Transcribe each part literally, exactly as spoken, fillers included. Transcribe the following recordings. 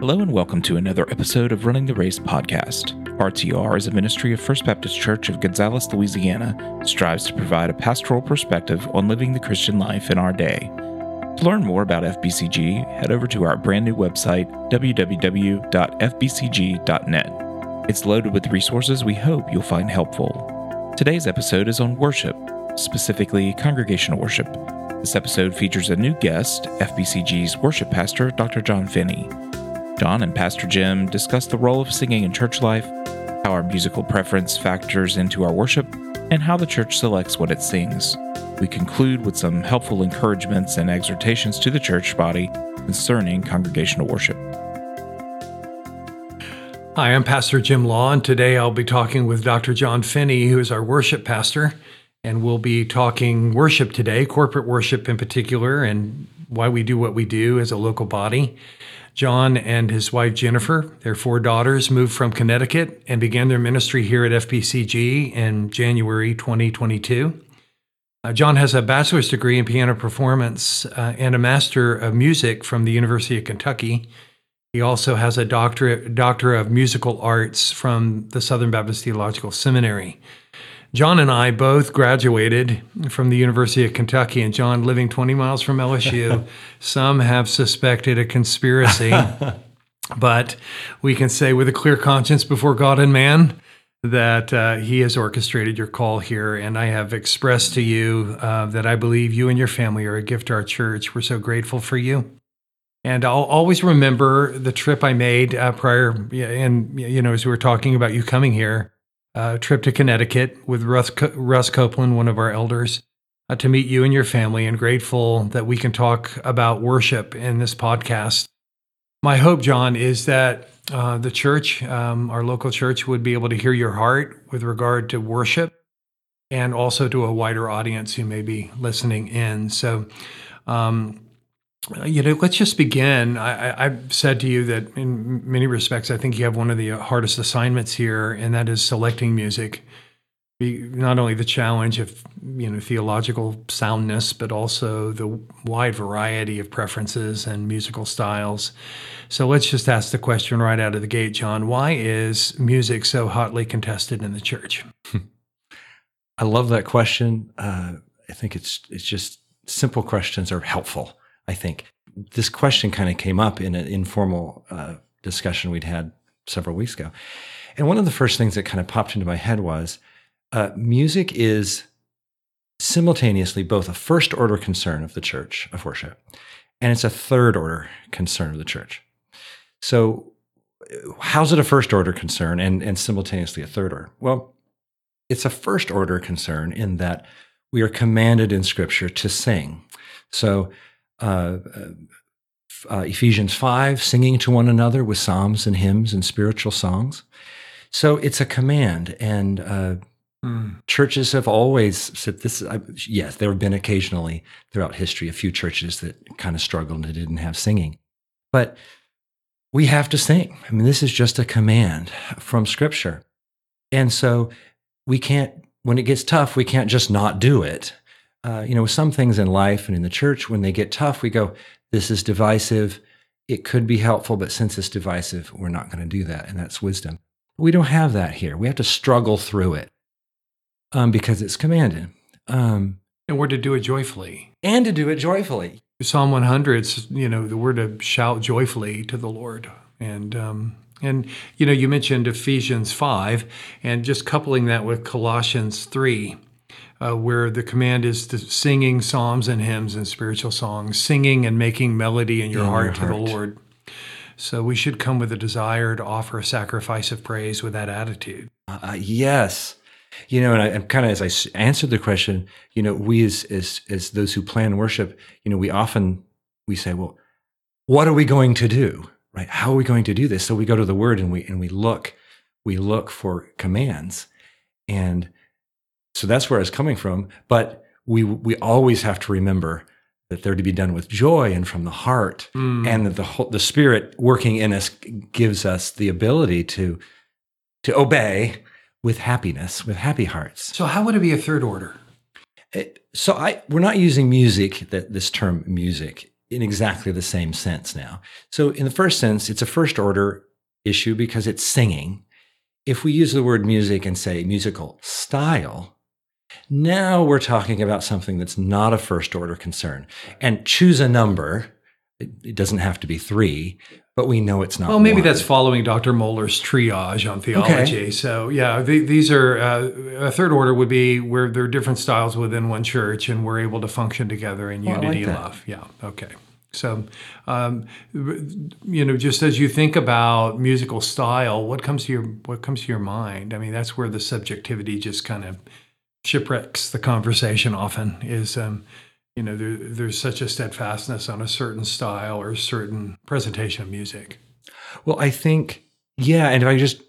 Hello and welcome to another episode of Running the Race podcast. R T R is a ministry of First Baptist Church of Gonzales, Louisiana, that strives to provide a pastoral perspective on living the Christian life in our day. To learn more about F B C G, head over to our brand new website, w w w dot f b c g dot net. It's loaded with resources we hope you'll find helpful. Today's episode is on worship, specifically congregational worship. This episode features a new guest, F B C G's worship pastor, Doctor John Finney. John and Pastor Jim discuss the role of singing in church life, how our musical preference factors into our worship, and how the church selects what it sings. We conclude with some helpful encouragements and exhortations to the church body concerning congregational worship. Hi, I'm Pastor Jim Law, and today I'll be talking with Doctor John Finney, who is our worship pastor, and we'll be talking worship today, corporate worship in particular, and why we do what we do as a local body. John and his wife, Jennifer, their four daughters, moved from Connecticut and began their ministry here at F B C G in January twenty twenty-two. Uh, John has a bachelor's degree in piano performance uh, and a master of music from the University of Kentucky. He also has a doctorate, doctor of musical arts from the Southern Baptist Theological Seminary. John and I both graduated from the University of Kentucky, and John, living twenty miles from L S U, some have suspected a conspiracy, but we can say with a clear conscience before God and man that uh, he has orchestrated your call here, and I have expressed to you uh, that I believe you and your family are a gift to our church. We're so grateful for you. And I'll always remember the trip I made uh, prior, and you know, as we were talking about you coming here, Uh, trip to Connecticut with Russ, Co- Russ Copeland, one of our elders, uh, to meet you and your family, and grateful that we can talk about worship in this podcast. My hope, John, is that uh, the church, um, our local church, would be able to hear your heart with regard to worship and also to a wider audience who may be listening in. So, um, you know, let's just begin. I, I, I've said to you that in many respects, I think you have one of the hardest assignments here, and that is selecting music. Not only the challenge of, you know, theological soundness, but also the wide variety of preferences and musical styles. So let's just ask the question right out of the gate, John. Why is music so hotly contested in the church? I love that question. Uh, I think it's it's just simple questions are helpful. I think this question kind of came up in an informal uh, discussion we'd had several weeks ago. And one of the first things that kind of popped into my head was uh, music is simultaneously both a first order concern of the church of worship, and it's a third order concern of the church. So how's it a first order concern and, and simultaneously a third order? Well, it's a first order concern in that we are commanded in Scripture to sing. So Uh, uh, Ephesians five, singing to one another with psalms and hymns and spiritual songs. So it's a command, and uh, mm. churches have always said this. I, yes, there have been occasionally throughout history a few churches that kind of struggled and didn't have singing. But we have to sing. I mean, this is just a command from Scripture. And so we can't, when it gets tough, we can't just not do it. Uh, you know, some things in life and in the church, when they get tough, we go, this is divisive. It could be helpful, but since it's divisive, we're not going to do that. And that's wisdom. We don't have that here. We have to struggle through it um, because it's commanded. Um, and we're to do it joyfully. And to do it joyfully. Psalm one hundred, it's, you know, the word to shout joyfully to the Lord. And, um, and you know, you mentioned Ephesians five, and just coupling that with Colossians three. Uh, where the command is to singing psalms and hymns and spiritual songs, singing and making melody in your in heart, your heart to the Lord. So we should come with a desire to offer a sacrifice of praise with that attitude. Uh, yes. You know, and I, and kind of as I answered the question, you know, we as, as as those who plan worship, you know, we often, we say, well, what are we going to do, right? How are we going to do this? So we go to the Word and we and we look, we look for commands. And so that's where it's coming from, but we we always have to remember that they're to be done with joy and from the heart, mm. and that the whole, the Spirit working in us gives us the ability to to obey with happiness, with happy hearts. So how would it be a third order? It, so I we're not using music that this term music in exactly the same sense now. So in the first sense, it's a first order issue because it's singing. If we use the word music and say musical style, now we're talking about something that's not a first order concern. And choose a number. It doesn't have to be three, but we know it's not. Well, maybe one. That's following Doctor Moeller's triage on theology. Okay. So yeah, the, these are, uh, a third order would be where there are different styles within one church and we're able to function together in oh, unity and like love. Yeah. Okay. So, um, you know, just as you think about musical style, what comes to your, what comes to your mind? I mean, that's where the subjectivity just kind of shipwrecks the conversation often is, um, you know, there, there's such a steadfastness on a certain style or a certain presentation of music. Well, I think, yeah, and if I just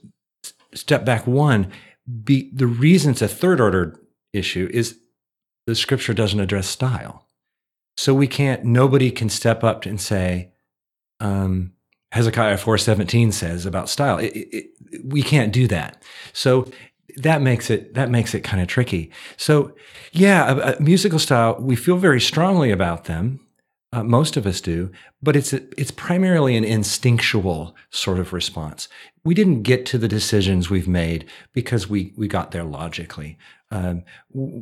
step back one, be, the reason it's a third-order issue is the Scripture doesn't address style. So we can't, nobody can step up and say, um, Hezekiah four seventeen says about style. It, it, it, we can't do that. So that makes it that makes it kind of tricky. So yeah, a, a musical style, we feel very strongly about them. Uh, most of us do, but it's a, it's primarily an instinctual sort of response. We didn't get to the decisions we've made because we we got there logically. Um,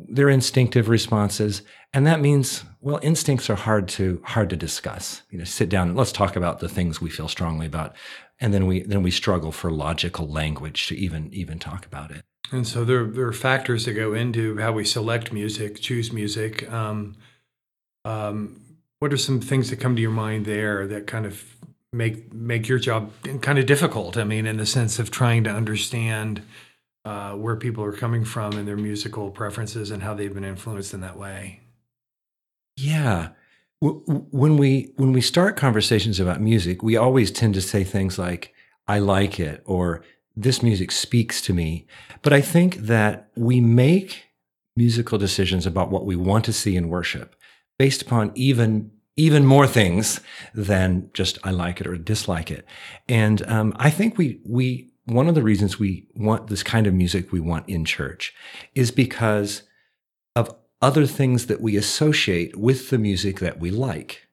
they're instinctive responses, and that means well, instincts are hard to hard to discuss. You know, sit down and let's talk about the things we feel strongly about, and then we then we struggle for logical language to even even talk about it. And so there there are factors that go into how we select music, choose music. Um, um, What are some things that come to your mind there that kind of make make your job kind of difficult? I mean, in the sense of trying to understand uh, where people are coming from and their musical preferences and how they've been influenced in that way. Yeah. When we when we start conversations about music, we always tend to say things like, I like it, or this music speaks to me. But I think that we make musical decisions about what we want to see in worship based upon even even more things than just I like it or dislike it. And um, I think we we one of the reasons we want this kind of music we want in church is because of other things that we associate with the music that we like.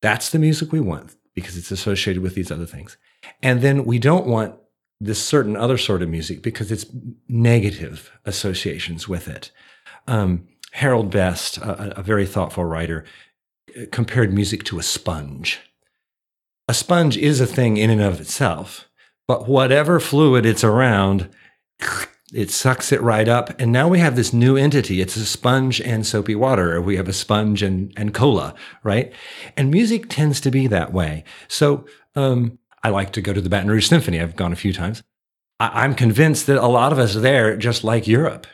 That's the music we want because it's associated with these other things. And then we don't want this certain other sort of music because it's negative associations with it. Um, Harold Best, a, a very thoughtful writer, compared music to a sponge. A sponge is a thing in and of itself, but whatever fluid it's around, it sucks it right up. And now we have this new entity. It's a sponge and soapy water, or we have a sponge and, and cola, right? And music tends to be that way. So um, I like to go to the Baton Rouge Symphony. I've gone a few times. I, I'm convinced that a lot of us there just like Europe.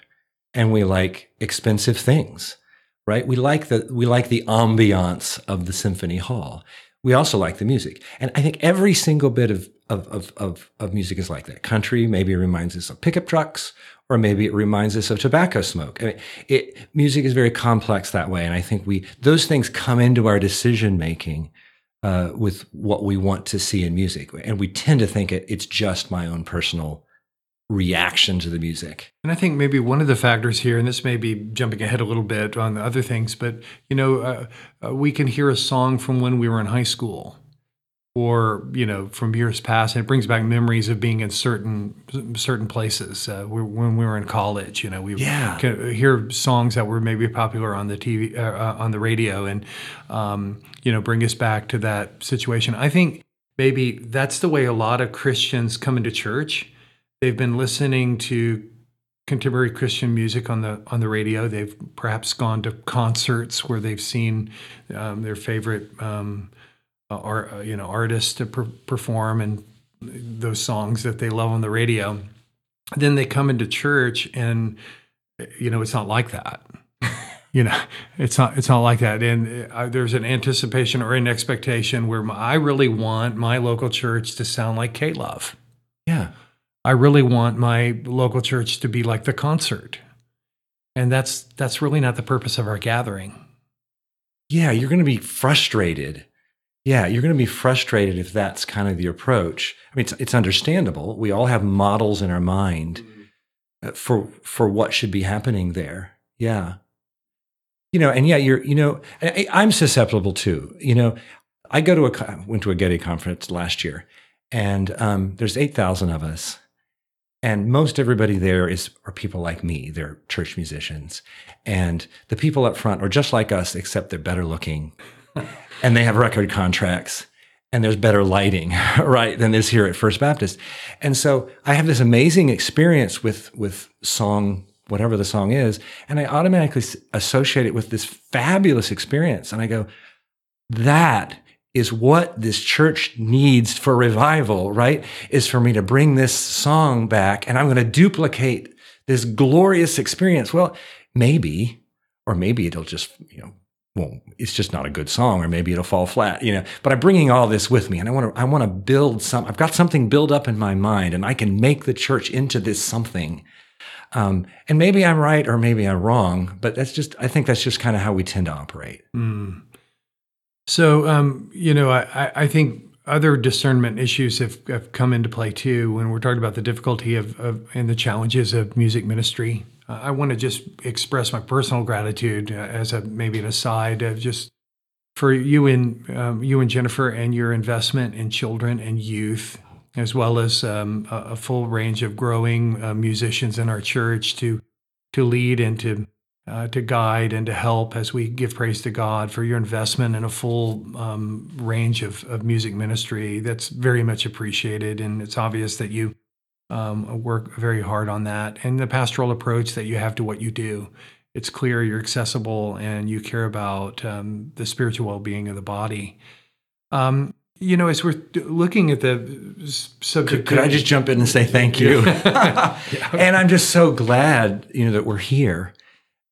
And we like expensive things, right? We like the we like the ambiance of the symphony hall. We also like the music. And I think every single bit of of of of, of music is like that. Country maybe reminds us of pickup trucks, or maybe it reminds us of tobacco smoke. I mean, it, music is very complex that way. And I think we those things come into our decision making uh, with what we want to see in music, and we tend to think it, it's just my own personal reaction to the music. And I think maybe one of the factors here, and this may be jumping ahead a little bit on the other things, but, you know, uh, uh, we can hear a song from when we were in high school or, you know, from years past, and it brings back memories of being in certain certain places. Uh, when we were in college, you know, we yeah. can hear songs that were maybe popular on the T V, uh, on the radio, and, um, you know, bring us back to that situation. I think maybe that's the way a lot of Christians come into church. They've been listening to contemporary Christian music on the on the radio. They've perhaps gone to concerts where they've seen um, their favorite um, art, you know, artists to per- perform and those songs that they love on the radio. Then they come into church, and you know, it's not like that. You know, it's not it's not like that. And uh, there's an anticipation or an expectation where my, I really want my local church to sound like K Love. Yeah. I really want my local church to be like the concert. And that's that's really not the purpose of our gathering. Yeah, you're going to be frustrated. Yeah, you're going to be frustrated if that's kind of the approach. I mean, it's, it's understandable. We all have models in our mind for for what should be happening there. Yeah. You know, and yeah, you're, you know, I, I'm susceptible too. You know, I go to a, went to a Getty conference last year, and um, there's eight thousand of us. And most everybody there is are people like me. They're church musicians. And the people up front are just like us, except they're better looking. And they have record contracts. And there's better lighting, right, than there's here at First Baptist. And so I have this amazing experience with with song, whatever the song is, and I automatically associate it with this fabulous experience. And I go, that is what this church needs for revival, right, is for me to bring this song back, and I'm going to duplicate this glorious experience. Well, maybe, or maybe it'll just, you know, well, it's just not a good song, or maybe it'll fall flat, you know, but I'm bringing all this with me, and I want to, I want to build some, I've got something built up in my mind, and I can make the church into this something. Um, and maybe I'm right, or maybe I'm wrong, but that's just, I think that's just kind of how we tend to operate. Mm. So, um, you know, I, I think other discernment issues have, have come into play too, when we're talking about the difficulty of, of and the challenges of music ministry. I want to just express my personal gratitude uh, as a maybe an aside of just for you and um, you and Jennifer and your investment in children and youth, as well as um, a, a full range of growing uh, musicians in our church to to lead and to uh, to guide and to help as we give praise to God for your investment in a full um, range of, of music ministry. That's very much appreciated, and it's obvious that you. Um, work very hard on that, and the pastoral approach that you have to what you do. It's clear you're accessible and you care about um, the spiritual well-being of the body. Um, you know, as we're looking at the subject... Could, could I just jump in and say thank you? And I'm just so glad, you know, that we're here.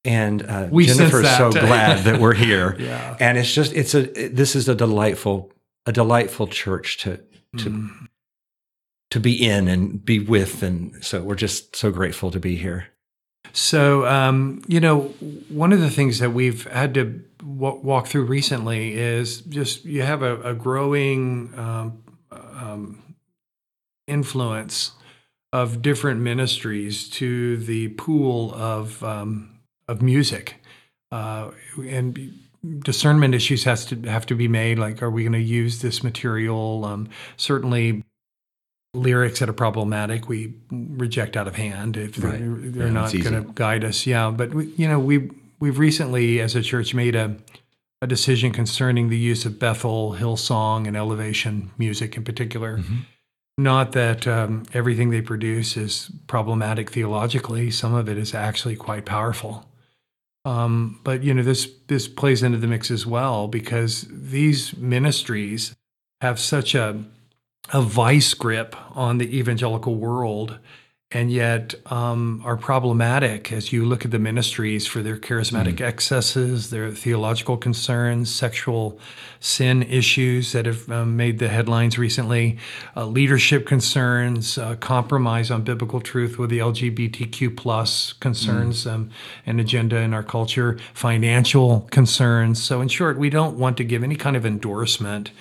And uh, we Jennifer's so glad that we're here. Yeah. And it's just, it's a, it, this is a delightful, a delightful church to... to mm. to be in and be with. And so we're just so grateful to be here. So, um, you know, one of the things that we've had to w- walk through recently is just you have a, a growing um, um, influence of different ministries to the pool of um, of music. Uh, and discernment issues has to have to be made. Like, are we going to use this material? Um, certainly, lyrics that are problematic, we reject out of hand if they're, right. they're yeah, not going to guide us. Yeah, but we, you know, we we've recently, as a church, made a a decision concerning the use of Bethel, Hillsong, and Elevation music in particular. Mm-hmm. Not that um, everything they produce is problematic theologically; some of it is actually quite powerful. Um, but you know, this this plays into the mix as well, because these ministries have such a a vice grip on the evangelical world, and yet um, are problematic as you look at the ministries for their charismatic mm. excesses, their theological concerns, sexual sin issues that have um, made the headlines recently, uh, leadership concerns, uh, compromise on biblical truth with the L G B T Q plus concerns mm. um, and agenda in our culture, financial concerns. So in short, we don't want to give any kind of endorsement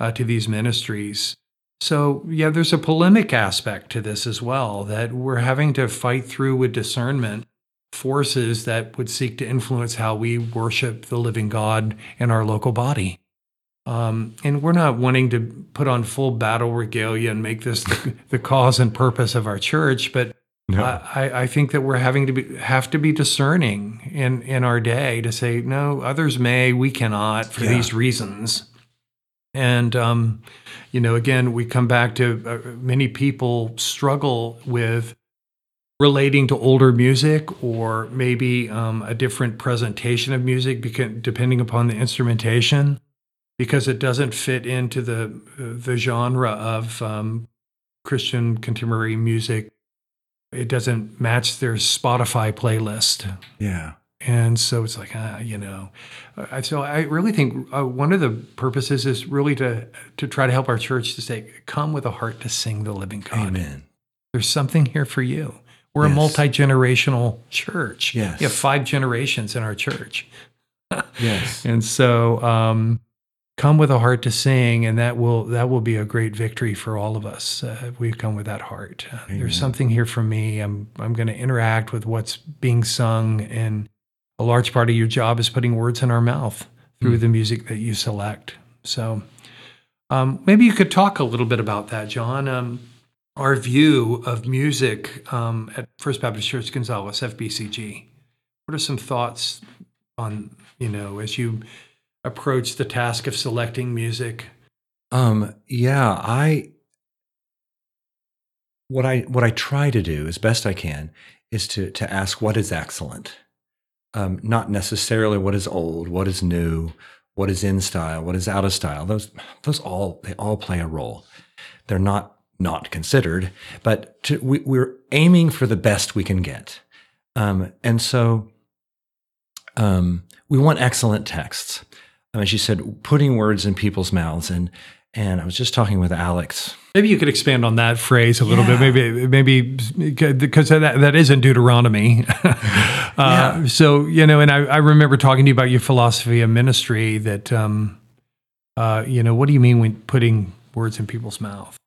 uh, to these ministries. So, yeah, there's a polemic aspect to this as well, that we're having to fight through with discernment forces that would seek to influence how we worship the living God in our local body. Um, and we're not wanting to put on full battle regalia and make this the, the cause and purpose of our church, but no. I, I think that we're having to be, have to be discerning in, in our day to say, no, others may, we cannot for yeah. these reasons. And, um, you know, again, we come back to uh, many people struggle with relating to older music, or maybe um, a different presentation of music, because, depending upon the instrumentation, because it doesn't fit into the uh, the genre of um, Christian contemporary music. It doesn't match their Spotify playlist. Yeah. And so it's like, ah, you know, I, so I really think uh, one of the purposes is really to to try to help our church to say, come with a heart to sing the living God. Amen. There's something here for you. We're yes. a multi-generational church. Yes. We have five generations in our church. Yes. And so um, come with a heart to sing, and that will that will be a great victory for all of us. Uh, we come with that heart. Amen. There's something here for me. I'm I'm going to interact with what's being sung, and a large part of your job is putting words in our mouth through mm. the music that you select. So um, maybe you could talk a little bit about that, John. Um, our view of music um, at First Baptist Church Gonzales, F B C G. What are some thoughts on, you know, as you approach the task of selecting music? Um, yeah, I... What I what I try to do as best I can is to to ask what is excellent, um, not necessarily what is old, what is new, what is in style, what is out of style. Those those all they all play a role. They're not not considered, but to, we, we're aiming for the best we can get, um, and so um, we want excellent texts. I mean, she said, putting words in people's mouths. And. And I was just talking with Alex. Maybe you could expand on that phrase a little yeah. bit. Maybe, maybe because that, that is in Deuteronomy. uh, yeah. So, you know, and I, I remember talking to you about your philosophy of ministry that, um, uh, you know, what do you mean when putting words in people's mouth?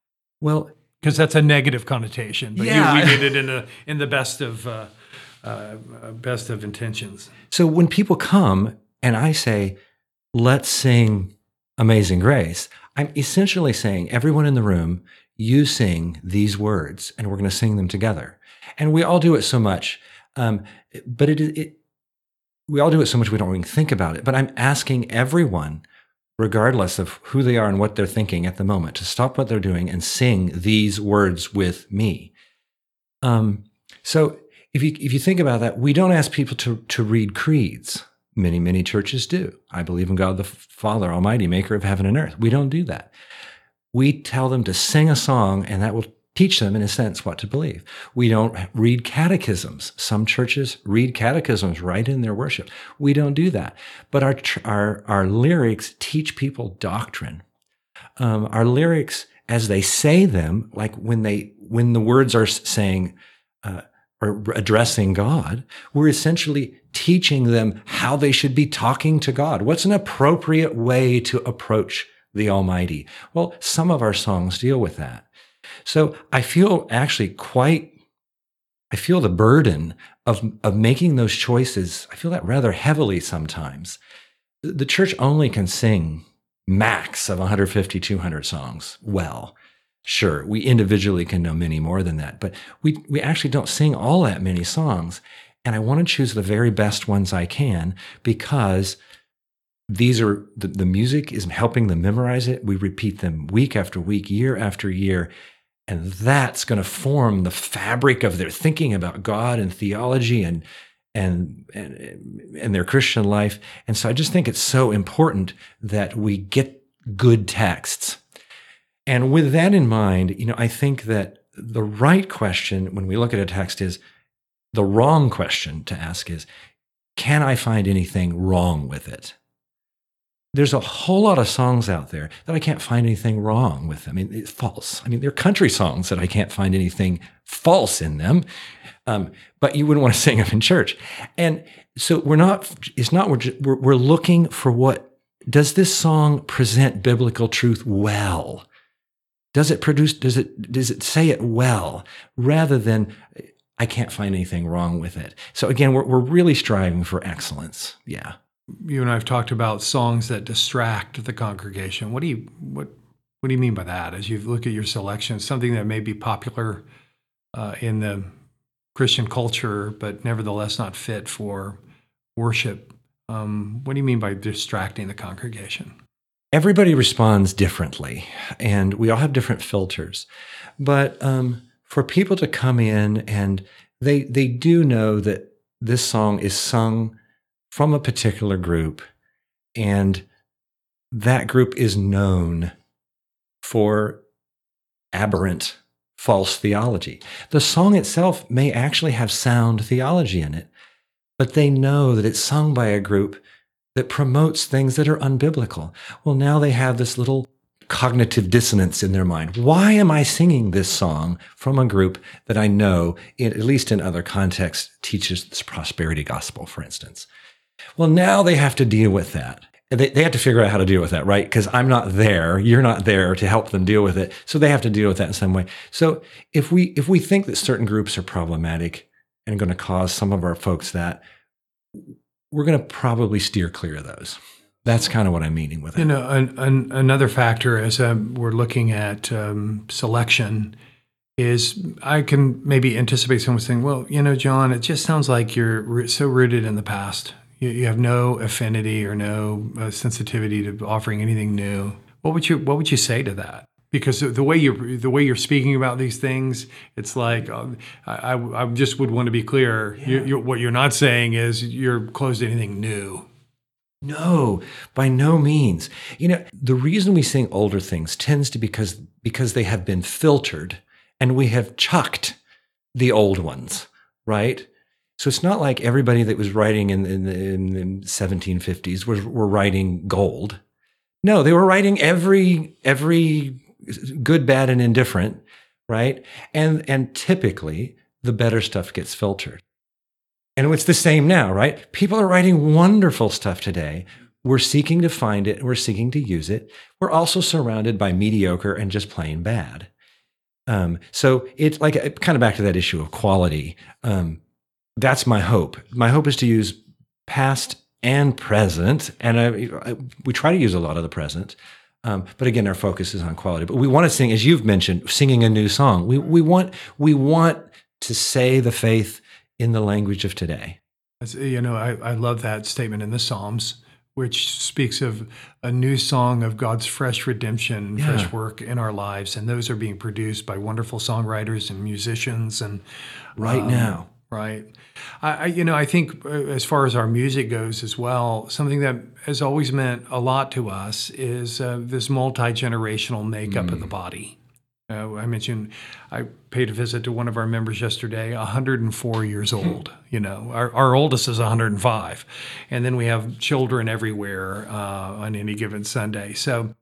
Well, because that's a negative connotation, but yeah. you, we did it in a, in the best of uh, uh, best of intentions. So when people come and I say, let's sing Amazing Grace, I'm essentially saying, everyone in the room, you sing these words, and we're going to sing them together. And we all do it so much, um, but it, it we all do it so much we don't even think about it. But I'm asking everyone, regardless of who they are and what they're thinking at the moment, to stop what they're doing and sing these words with me. Um, so if you if you think about that, we don't ask people to to read creeds. Many, many churches do. I believe in God the Father Almighty, maker of heaven and earth. We don't do that. We tell them to sing a song, and that will teach them, in a sense, what to believe. We don't read catechisms. Some churches read catechisms right in their worship. We don't do that. But our our, our lyrics teach people doctrine. Um, our lyrics, as they say them, like when they when the words are saying, uh, or addressing God, we're essentially teaching them how they should be talking to God. What's an appropriate way to approach the Almighty? Well, some of our songs deal with that. So I feel actually quite, I feel the burden of, of making those choices. I feel that rather heavily sometimes. The church only can sing max of one fifty, two hundred songs well. Sure, we individually can know many more than that, but we we actually don't sing all that many songs, and I want to choose the very best ones I can because these are the, the music is helping them memorize it. We repeat them week after week, year after year, and that's going to form the fabric of their thinking about God and theology and and and, and their Christian life. And so I just think it's so important that we get good texts. And with that in mind, you know, I think that the right question when we look at a text is, the wrong question to ask is, can I find anything wrong with it? There's a whole lot of songs out there that I can't find anything wrong with them. I mean, it's false. I mean, they're country songs that I can't find anything false in them, um, but you wouldn't want to sing them in church. And so we're not, it's not, we're, just, we're, we're looking for what, does this song present biblical truth well? Does it produce, does it, does it say it well, rather than I can't find anything wrong with it? So again, we're we're really striving for excellence. Yeah. You and I have talked about songs that distract the congregation. What do you, what, what do you mean by that? As you look at your selection, something that may be popular uh, in the Christian culture, but nevertheless not fit for worship. Um, what do you mean by distracting the congregation? Everybody responds differently, and we all have different filters. But um, for people to come in and they they do know that this song is sung from a particular group, and that group is known for aberrant false theology. The song itself may actually have sound theology in it, but they know that it's sung by a group that promotes things that are unbiblical. Well, now they have this little cognitive dissonance in their mind. Why am I singing this song from a group that I know, at least in other contexts, teaches this prosperity gospel, for instance? Well, now they have to deal with that. They, they have to figure out how to deal with that, right? Because I'm not there. You're not there to help them deal with it. So they have to deal with that in some way. So if we if we think that certain groups are problematic and going to cause some of our folks that, we're going to probably steer clear of those. That's kind of what I'm meaning with it. You know, an, an, another factor as um, we're looking at um, selection is I can maybe anticipate someone saying, well, you know, John, it just sounds like you're so rooted in the past. You, you have no affinity or no uh, sensitivity to offering anything new. What would you What would you say to that? Because the way you the way you're speaking about these things, it's like um, I, I just would want to be clear. Yeah. You, you, what you're not saying is you're closed to anything new. No, by no means. You know, the reason we sing older things tends to because because they have been filtered and we have chucked the old ones, right? So it's not like everybody that was writing in, in, in the seventeen fifties was were writing gold. No, they were writing every every good, bad, and indifferent, right? And and typically the better stuff gets filtered. And it's the same now, right? People are writing wonderful stuff today. We're seeking to find it. We're seeking to use it. We're also surrounded by mediocre and just plain bad. Um, so it's like kind of back to that issue of quality. Um, that's my hope. My hope is to use past and present, and I, I, we try to use a lot of the present. Um, but again, our focus is on quality. But we want to sing, as you've mentioned, singing a new song. We we want we want to say the faith in the language of today. You know, I, I love that statement in the Psalms, which speaks of a new song of God's fresh redemption and yeah. fresh work in our lives. And those are being produced by wonderful songwriters and musicians. And right um, now. Right. I, I, you know, I think as far as our music goes as well, something that has always meant a lot to us is uh, this multi-generational makeup mm. of the body. Uh, I mentioned I paid a visit to one of our members yesterday, one hundred four years old. You know, our, our oldest is one hundred five. And then we have children everywhere uh, on any given Sunday. So,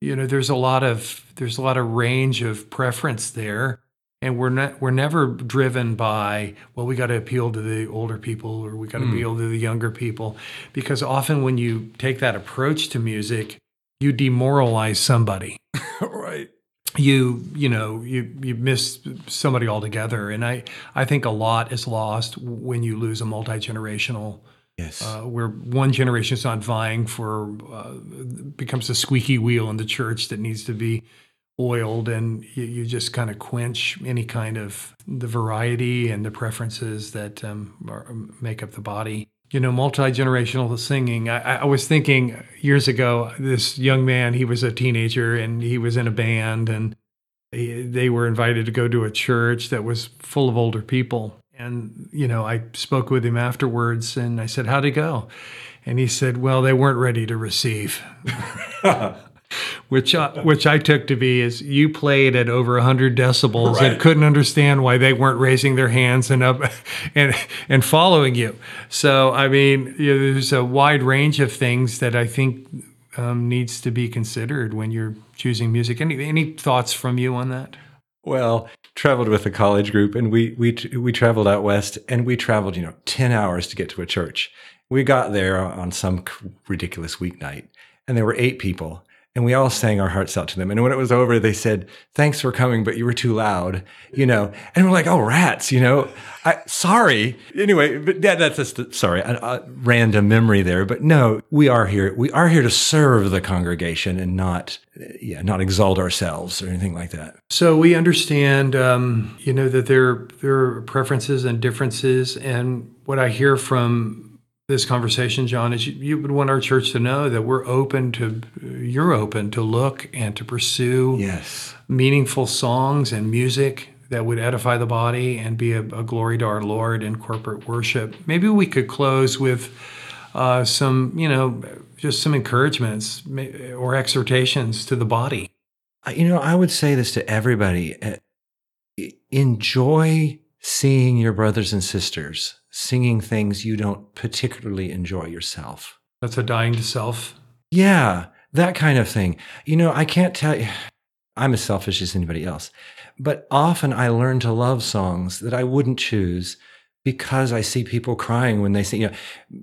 you know, there's a lot of there's a lot of range of preference there. And we're not, we're never driven by, well, we got to appeal to the older people or we got to mm. appeal to the younger people. Because often when you take that approach to music, you demoralize somebody. Right. You, you know, you, you miss somebody altogether. And I, I think a lot is lost when you lose a multi-generational. Yes. Uh, where one generation is not vying for, uh, becomes a squeaky wheel in the church that needs to be oiled, and you, you just kind of quench any kind of the variety and the preferences that um, are, make up the body. You know, multi-generational singing. I, I was thinking years ago, this young man, he was a teenager and he was in a band, and he, they were invited to go to a church that was full of older people. And, you know, I spoke with him afterwards and I said, how'd it go? And he said, well, they weren't ready to receive. Which I, which I took to be is you played at over one hundred decibels right. and couldn't understand why they weren't raising their hands and up and and following you. So I mean, you know, there's a wide range of things that I think um, needs to be considered when you're choosing music. Any any thoughts from you on that? Well, traveled with a college group, and we we we traveled out west, and we traveled you know ten hours to get to a church. We got there on some ridiculous weeknight, and there were eight people. And we all sang our hearts out to them. And when it was over, they said, thanks for coming, but you were too loud, you know. And we're like, oh, rats, you know. I, sorry. Anyway, but that, that's just, the, sorry, a, a random memory there. But no, we are here. We are here to serve the congregation and not, yeah, not exalt ourselves or anything like that. So we understand, um, you know, that there, there are preferences and differences. And what I hear from this conversation, John, is you, you would want our church to know that we're open to, you're open to look and to pursue yes. meaningful songs and music that would edify the body and be a, a glory to our Lord in corporate worship. Maybe we could close with uh, some, you know, just some encouragements or exhortations to the body. You know, I would say this to everybody. Enjoy seeing your brothers and sisters singing things you don't particularly enjoy yourself. That's a dying to self. Yeah, that kind of thing. You know, I can't tell you, I'm as selfish as anybody else, but often I learn to love songs that I wouldn't choose because I see people crying when they sing. You know,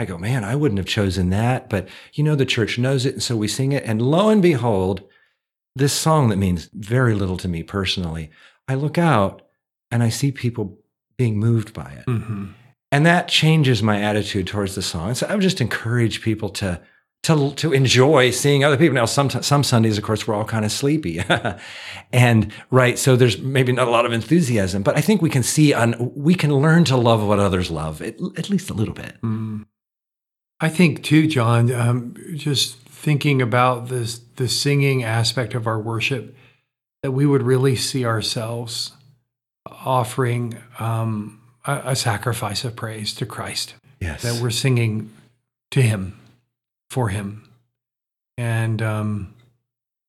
I go, man, I wouldn't have chosen that, but you know, the church knows it, and so we sing it. And lo and behold, this song that means very little to me personally, I look out and I see people being moved by it. Mm-hmm. And that changes my attitude towards the song. And so I would just encourage people to to to enjoy seeing other people. Now, some some Sundays, of course, we're all kind of sleepy, and right. So there's maybe not a lot of enthusiasm, but I think we can see on we can learn to love what others love, at, at least a little bit. Mm. I think too, John. Um, just thinking about this the singing aspect of our worship, that we would really see ourselves offering Um, A, a sacrifice of praise to Christ. Yes. That we're singing to Him, for Him. And um,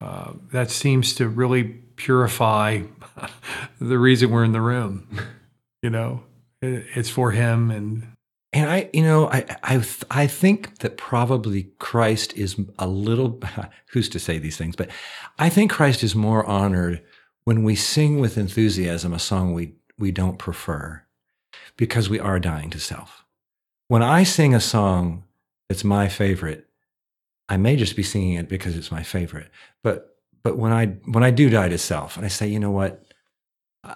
uh, that seems to really purify the reason we're in the room. You know, it, it's for Him. And and I, you know, I, I, I think that probably Christ is a little, who's to say these things, but I think Christ is more honored when we sing with enthusiasm a song we, we don't prefer, because we are dying to self. When I sing a song that's my favorite, I may just be singing it because it's my favorite. But but when I when I do die to self, and I say, you know what, I,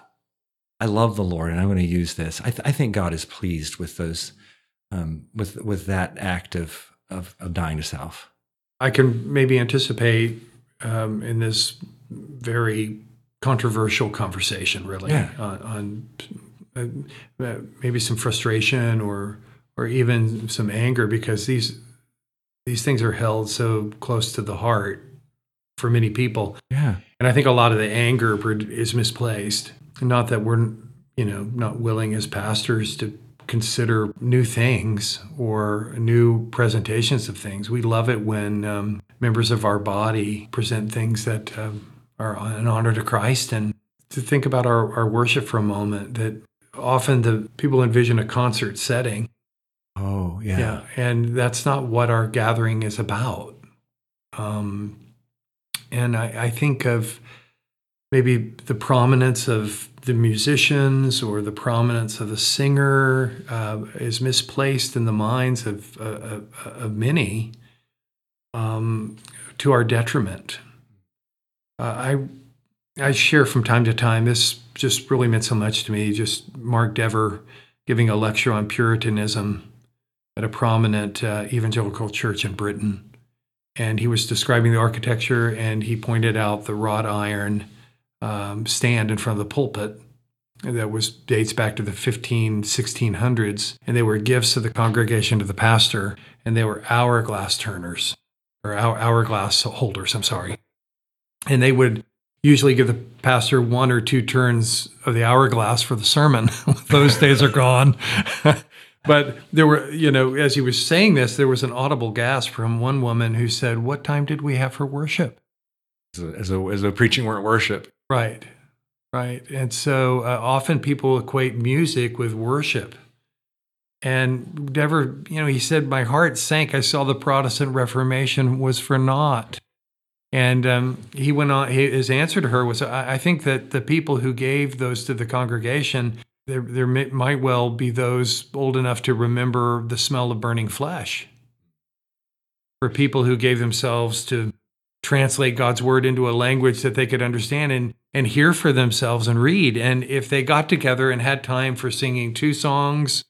I love the Lord, and I'm going to use this. I, th- I think God is pleased with those, um, with with that act of, of of dying to self. I can maybe anticipate um, in this very controversial conversation, really, yeah. on. on Uh, maybe some frustration or or even some anger, because these these things are held so close to the heart for many people. Yeah. And I think a lot of the anger is misplaced. Not that we're, you know, not willing as pastors to consider new things or new presentations of things. We love it when um, members of our body present things that um, are an honor to Christ. And to think about our, our worship for a moment, that often the people envision a concert setting. Oh, yeah. Yeah, and that's not what our gathering is about. Um, and I, I think of maybe the prominence of the musicians or the prominence of the singer uh, is misplaced in the minds of, uh, of many um, to our detriment. Uh, I I share from time to time, this just really meant so much to me, just Mark Dever giving a lecture on Puritanism at a prominent uh, evangelical church in Britain. And he was describing the architecture, and he pointed out the wrought iron um, stand in front of the pulpit that was dates back to the fifteen hundreds, sixteen hundreds. And they were gifts of the congregation to the pastor, and they were hourglass turners, or hour, hourglass holders, I'm sorry. And they would usually give the pastor one or two turns of the hourglass for the sermon. Those days are gone. But there were, you know, as he was saying this, there was an audible gasp from one woman who said, "What time did we have for worship?" As though as as preaching weren't worship. Right, right. And so uh, often people equate music with worship. And Dever, you know, he said, "My heart sank. I saw the Protestant Reformation was for naught." And um, he went on. His answer to her was, I, "I think that the people who gave those to the congregation, there, there may, might well be those old enough to remember the smell of burning flesh. For people who gave themselves to translate God's word into a language that they could understand and and hear for themselves and read. And if they got together and had time for singing two songs,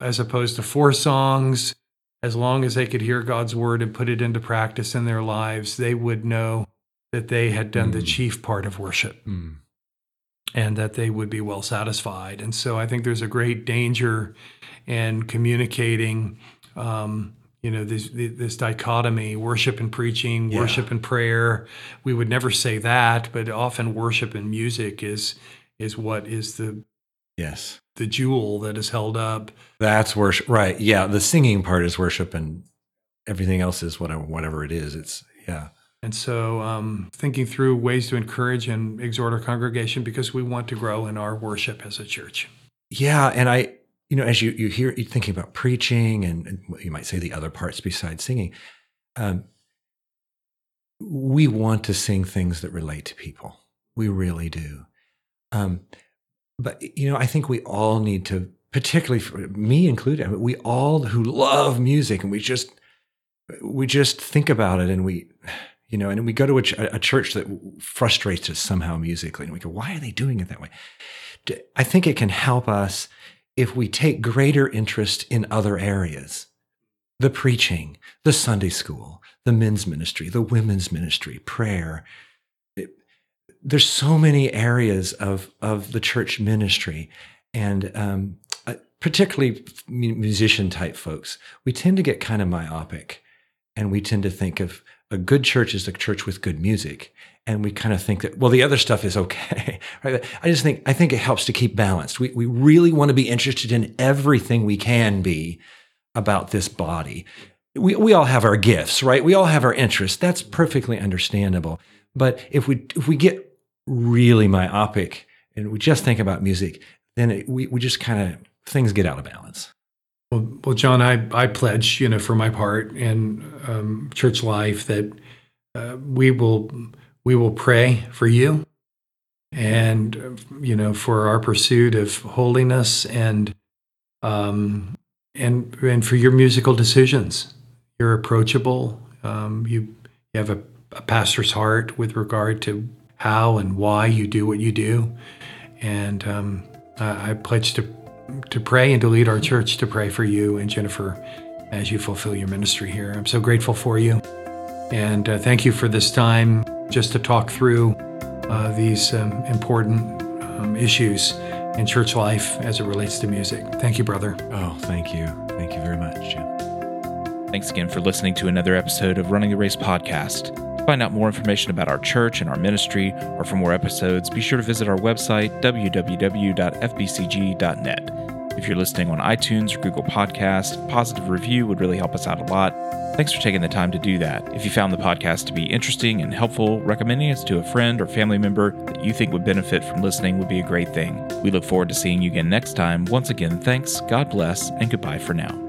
as opposed to four songs." As long as they could hear God's word and put it into practice in their lives, they would know that they had done mm. the chief part of worship mm. and that they would be well satisfied. And so I think there's a great danger in communicating, um, you know, this, this dichotomy, worship and preaching, yeah. worship and prayer. We would never say that, but often worship and music is is what is the yes. the jewel that is held up. That's worship, right? Yeah, the singing part is worship, and everything else is whatever, whatever it is. It's yeah. And so, um, thinking through ways to encourage and exhort our congregation, because we want to grow in our worship as a church. Yeah, and I, you know, as you you hear you thinking about preaching, and, and you might say the other parts besides singing, um, we want to sing things that relate to people. We really do. Um, But, you know, I think we all need to, particularly for me included, I mean, we all who love music and we just we just think about it and we, you know, and we go to a, a church that frustrates us somehow musically and we go, why are they doing it that way? I think it can help us if we take greater interest in other areas. The preaching, the Sunday school, the men's ministry, the women's ministry, prayer. It, there's so many areas of, of the church ministry, and um, uh, particularly musician-type folks. We tend to get kind of myopic, and we tend to think of a good church as a church with good music, and we kind of think that, well, the other stuff is okay. Right? I just think I think it helps to keep balanced. We we really want to be interested in everything we can be about this body. We we all have our gifts, right? We all have our interests. That's perfectly understandable. But if we if we get really myopic and we just think about music, then it, we we just kind of things get out of balance. Well, well, John, I, I pledge, you know, for my part in um, church life that uh, we will we will pray for you, and you know, for our pursuit of holiness and um. And and for your musical decisions, you're approachable. Um, you, you have a, a pastor's heart with regard to how and why you do what you do. And um, I, I pledge to to pray and to lead our church to pray for you and Jennifer as you fulfill your ministry here. I'm so grateful for you, and uh, thank you for this time just to talk through uh, these um, important um, issues in church life as it relates to music. Thank you, brother. Oh, thank you. Thank you very much, Jim. Thanks again for listening to another episode of Running the Race podcast. To find out more information about our church and our ministry, or for more episodes, be sure to visit our website, w w w dot f b c g dot net. If you're listening on iTunes or Google Podcasts, a positive review would really help us out a lot. Thanks for taking the time to do that. If you found the podcast to be interesting and helpful, recommending us to a friend or family member that you think would benefit from listening would be a great thing. We look forward to seeing you again next time. Once again, thanks, God bless, and goodbye for now.